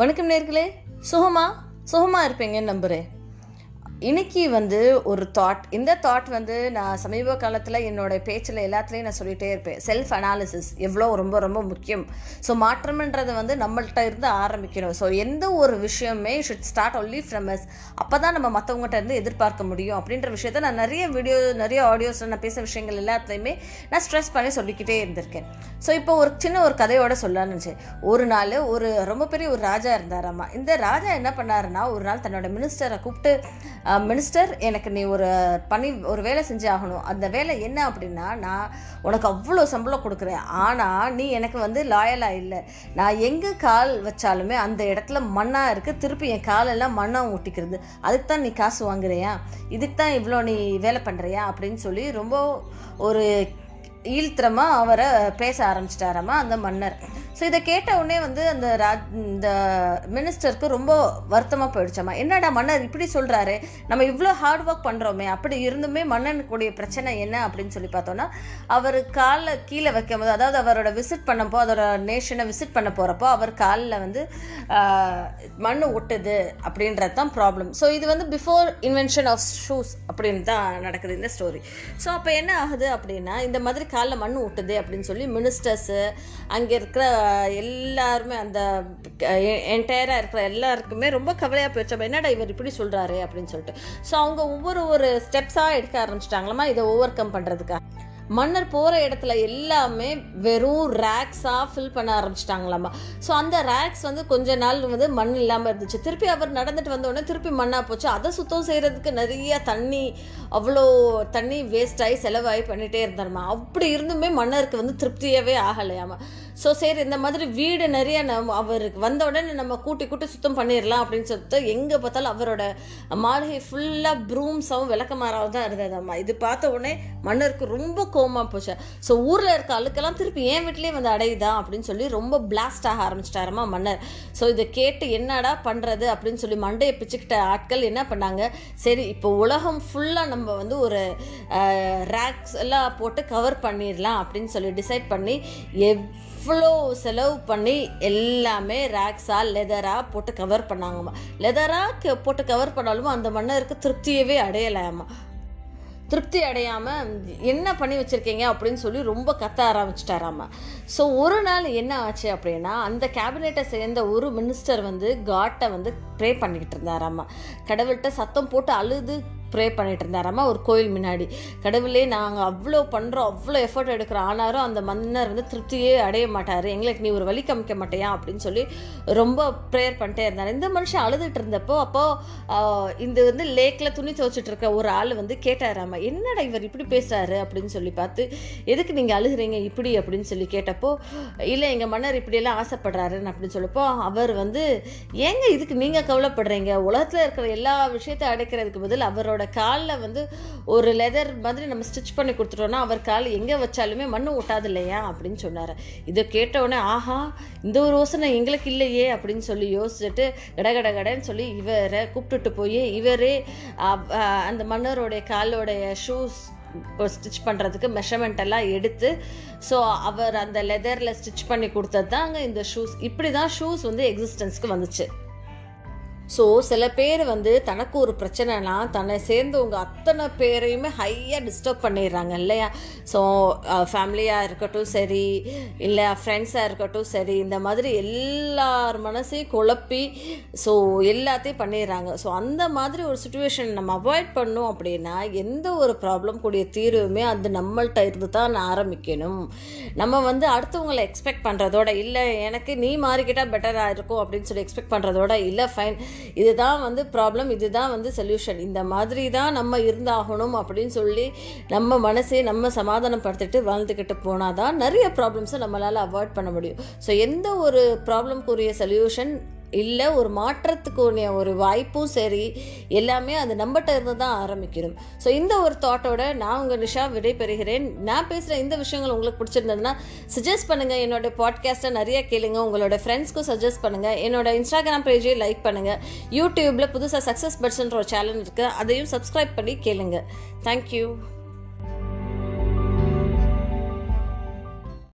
வணக்கம் நேர்களே, சுகமாக இருப்பீங்கன்னு நம்புகிறேன். இன்றைக்கி ஒரு தாட், இந்த தாட் நான் சமீப காலத்தில் என்னோடய பேச்சில் எல்லாத்துலேயும் நான் சொல்லிகிட்டே இருப்பேன். செல்ஃப் அனாலிசிஸ் எவ்வளோ ரொம்ப ரொம்ப முக்கியம். ஸோ மாற்றம்ன்றது நம்மள்கிட்ட இருந்து ஆரம்பிக்கணும். ஸோ எந்த ஒரு விஷயமே should start only from us. அப்போ தான் நம்ம மற்றவங்கள்ட்ட இருந்து எதிர்பார்க்க முடியும் அப்படின்ற விஷயத்த நான் நிறைய ஆடியோஸில் நான் பேசுகிற விஷயங்கள் எல்லாத்துலேயுமே நான் ஸ்ட்ரெஸ் பண்ணி சொல்லிக்கிட்டே இருந்திருக்கேன். ஸோ இப்போ ஒரு சின்ன கதையோட சொல்லலாம்னு நினச்சேன். ஒரு நாள் ஒரு ரொம்ப பெரிய ஒரு ராஜா இருந்தாராம்மா. இந்த ராஜா என்ன பண்ணாருன்னா, ஒரு நாள் தன்னோட மினிஸ்டரை கூப்பிட்டு, மினிஸ்டர், எனக்கு நீ ஒரு வேலை செஞ்சு ஆகணும். அந்த வேலை என்ன அப்படின்னா, நான் உனக்கு அவ்வளோ சம்பளம் கொடுக்குறேன், ஆனால் நீ எனக்கு லாயலாக இல்லை. நான் எங்கே கால் வச்சாலுமே அந்த இடத்துல மண்ணாக இருக்குது, திருப்பி என் காலெல்லாம் மண்ணாக ஊட்டிக்கிறது. அதுக்கு தான் நீ காசு வாங்குறியா, இதுக்கு தான் இவ்வளோ நீ வேலை பண்ணுறியா அப்படின்னு சொல்லி ரொம்ப ஒரு ஈழ்த்திரமாக அவரை பேச ஆரம்பிச்சிட்டாராமா அந்த மன்னர். ஸோ இதை கேட்ட உடனே அந்த இந்த மினிஸ்டருக்கு ரொம்ப வருத்தமாக போயிடுச்சாம்மா. என்னடா மன்னர் இப்படி சொல்கிறாரு, நம்ம இவ்வளோ ஹார்ட் ஒர்க் பண்ணுறோமே, அப்படி இருந்துமே மன்னனுக்குடைய பிரச்சனை என்ன அப்படின்னு சொல்லி பார்த்தோன்னா, அவர் காலை கீழே வைக்கும் போது, அதாவது அவரோட விசிட் பண்ணப்போ, அதோட நேஷனை விசிட் பண்ண போகிறப்போ அவர் காலில் மண் ஒட்டுது அப்படின்றது தான் ப்ராப்ளம். ஸோ இது பிஃபோர் இன்வென்ஷன் ஆஃப் ஷூஸ் அப்படின்னு தான் நடக்குது இந்த ஸ்டோரி. ஸோ அப்போ என்ன ஆகுது அப்படின்னா, இந்த மாதிரி காலில் மண் ஒட்டுது அப்படின்னு சொல்லி மினிஸ்டர்ஸு அங்கே இருக்கிற எல்லாருமே, அந்த என்டையராக இருக்கிற எல்லாருக்குமே ரொம்ப கவலையாக போயிடுச்சு. அப்போ என்னடா இவர் இப்படி சொல்கிறாரு அப்படின்னு சொல்லிட்டு, ஸோ அவங்க ஒவ்வொரு ஸ்டெப்ஸாக எடுக்க ஆரம்பிச்சிட்டாங்களா இதை ஓவர் கம் பண்ணுறதுக்காக. மன்னர் போகிற இடத்துல எல்லாமே வெறும் ரேக்ஸாக ஃபில் பண்ண ஆரம்பிச்சிட்டாங்களாம்மா. ஸோ அந்த ரேக்ஸ் கொஞ்ச நாள் மண் இல்லாமல் இருந்துச்சு. திருப்பி அவர் நடந்துட்டு வந்தோடனே திருப்பி மண்ணாக போச்சு. அதை சுத்தம் செய்கிறதுக்கு நிறைய தண்ணி, அவ்வளோ தண்ணி வேஸ்ட் ஆகி செலவாகி பண்ணிகிட்டே இருந்தாருமா. அப்படி இருந்துமே மன்னருக்கு திருப்தியாகவே ஆகலையாமா. ஸோ சரி, இந்த மாதிரி வீடு நிறைய அவருக்கு வந்த உடனே நம்ம கூட்டி சுத்தம் பண்ணிடலாம் அப்படின்னு சொல்லிட்டு எங்கே பார்த்தாலும் அவரோட மாளிகை ஃபுல்லாக ப்ரூம்ஸாகவும் விளக்கமாறாவும் தான் இருந்ததாம்மா. இது பார்த்த உடனே மன்னருக்கு ரொம்ப கோவமாக போச்சு. ஸோ ஊரில் இருக்க அழுக்கெல்லாம் திருப்பி என் வீட்டிலே அடையுதா அப்படின்னு சொல்லி ரொம்ப பிளாஸ்ட் ஆக ஆரம்பிச்சிட்டாரம்மா மன்னர். ஸோ இதை கேட்டு என்னடா பண்ணுறது அப்படின்னு சொல்லி மண்டையை பிச்சுக்கிட்ட ஆட்கள் என்ன பண்ணாங்க, சரி இப்போ உலகம் ஃபுல்லாக நம்ம ஒரு ரேக்ஸ் எல்லாம் போட்டு கவர் பண்ணிடலாம் அப்படின்னு சொல்லி டிசைட் பண்ணி இவ்வளோ செலவு பண்ணி எல்லாமே ரேக்ஸாக லெதராக போட்டு கவர் பண்ணாங்கம்மா. லெதராக போட்டு கவர் பண்ணாலும் அந்த மன்னருக்கு திருப்தியவே அடையலாமா. திருப்தி அடையாமல் என்ன பண்ணி வச்சுருக்கீங்க அப்படின்னு சொல்லி ரொம்ப கத்த ஆரம்பிச்சிட்டாராம்மா. ஸோ ஒரு நாள் என்ன ஆச்சு அப்படின்னா, அந்த கேபினெட்டை சேர்ந்த ஒரு மினிஸ்டர் காட்டை ப்ரே பண்ணிக்கிட்டு இருந்தாராம்மா. கடவுள்கிட்ட சத்தம் போட்டு அழுது ப்ரே பண்ணிட்டு இருந்தாராம்மா ஒரு கோயில் முன்னாடி. கடவுளே, நாங்கள் அவ்வளோ பண்ணுறோம், அவ்வளோ எஃபர்ட் எடுக்கிறோம், ஆனாலும் அந்த மன்னர் திருப்தியே அடைய மாட்டார், எங்களுக்கு நீ ஒரு வழி காமிக்க மாட்டேயா அப்படின்னு சொல்லி ரொம்ப ப்ரேயர் பண்ணிட்டே இருந்தார். இந்த மனுஷன் அழுதுட்டு இருந்தப்போ அப்போது இந்த லேக்கில் துணி துவைச்சிட்டு இருக்க ஒரு ஆள் கேட்டாராம்மா, என்னடா இவர் இப்படி பேசுகிறாரு அப்படின்னு சொல்லி பார்த்து, எதுக்கு நீங்கள் அழுகிறீங்க இப்படி அப்படின்னு சொல்லி கேட்டப்போ, இல்லை எங்கள் மன்னர் இப்படியெல்லாம் ஆசைப்படுறாருன்னு அப்படின்னு சொல்லப்போ, அவர் ஏங்க இதுக்கு நீங்கள் கவலைப்படுறீங்க, உலகத்தில் இருக்கிற எல்லா விஷயத்தை அடைக்கிறதுக்கு பதில் அவரோட காலில் ஒரு லெதர் நம்ம ஸ்டிச் பண்ணி கொடுத்துட்டோம்னா அவர் கால் எங்கே வச்சாலுமே மண்ணு ஒட்டாது இல்லையா அப்படின்னு சொன்னார். இதை கேட்டவுடனே ஆஹா, இந்த ஒரு யோசனை எங்களுக்கு இல்லையே அப்படின்னு சொல்லி யோசிச்சுட்டு கடகடகடன்னு சொல்லி இவரை கூப்பிட்டுட்டு போய் இவரே அந்த மன்னருடைய காலோடைய ஷூஸ் ஸ்டிச் பண்ணுறதுக்கு மெஷர்மெண்ட் எல்லாம் எடுத்து, ஸோ அவர் அந்த லெதரில் ஸ்டிச் பண்ணி கொடுத்தது தாங்க இந்த ஷூஸ். இப்படி தான் ஷூஸ் எக்ஸிஸ்டன்ஸ்க்கு வந்துச்சு. ஸோ சில பேர் தனக்கு ஒரு பிரச்சனைனா தன்னை சேர்ந்தவங்க அத்தனை பேரையுமே ஹையாக டிஸ்டர்ப் பண்ணிடுறாங்க இல்லையா. ஸோ ஃபேமிலியாக இருக்கட்டும் சரி, இல்லை ஃப்ரெண்ட்ஸாக இருக்கட்டும் சரி, இந்த மாதிரி எல்லார் மனசையும் குழப்பி ஸோ எல்லாத்தையும் பண்ணிடுறாங்க. ஸோ அந்த மாதிரி ஒரு சுச்சுவேஷன் நம்ம அவாய்ட் பண்ணோம் அப்படின்னா எந்த ஒரு ப்ராப்ளம் கூடிய தீர்வுமே அது நம்மள்கிட்ட இருந்து தான் ஆரம்பிக்கணும். நம்ம அடுத்தவங்களை எக்ஸ்பெக்ட் பண்ணுறதோட, இல்லை எனக்கு நீ மாறிக்கிட்டால் பெட்டராக இருக்கும் அப்படின்னு சொல்லி எக்ஸ்பெக்ட் பண்ணுறதோட, இல்லை ஃபைன் இதுதான் ப்ராப்ளம், இதுதான் சொல்யூஷன், இந்த மாதிரி தான் நம்ம இருந்தாகணும் அப்படின்னு சொல்லி நம்ம மனசே நம்ம சமாதானப்படுத்திட்டு வாழ்ந்துக்கிட்டு போனால் தான் நிறைய ப்ராப்ளம்ஸை நம்மளால் அவாய்ட் பண்ண முடியும். ஸோ எந்த ஒரு ப்ராப்ளம்க்குரிய சொல்யூஷன் இல்லை, ஒரு மாற்றத்துக்குரிய ஒரு வாய்ப்பும் சரி, எல்லாமே அது நம்மகிட்ட இருந்து தான் ஆரம்பிக்கணும். ஸோ இந்த ஒரு தாட்டோட நான் உங்கள் நிஷா விடைபெறுகிறேன். நான் பேசுகிற இந்த விஷயங்கள் உங்களுக்கு பிடிச்சிருந்ததுன்னா சஜஸ்ட் பண்ணுங்கள், என்னோடய பாட்காஸ்ட்டை நிறையா கேளுங்க, உங்களோட ஃப்ரெண்ட்ஸ்க்கும் சஜஸ்ட் பண்ணுங்கள், என்னோட இன்ஸ்டாகிராம் பேஜை லைக் பண்ணுங்கள், யூடியூப்பில் புதுசாக சக்ஸஸ் பட்ஸ்ன்ற ஒரு சேனல் இருக்குது, அதையும் சப்ஸ்கிரைப் பண்ணி கேளுங்க. தேங்க்யூ.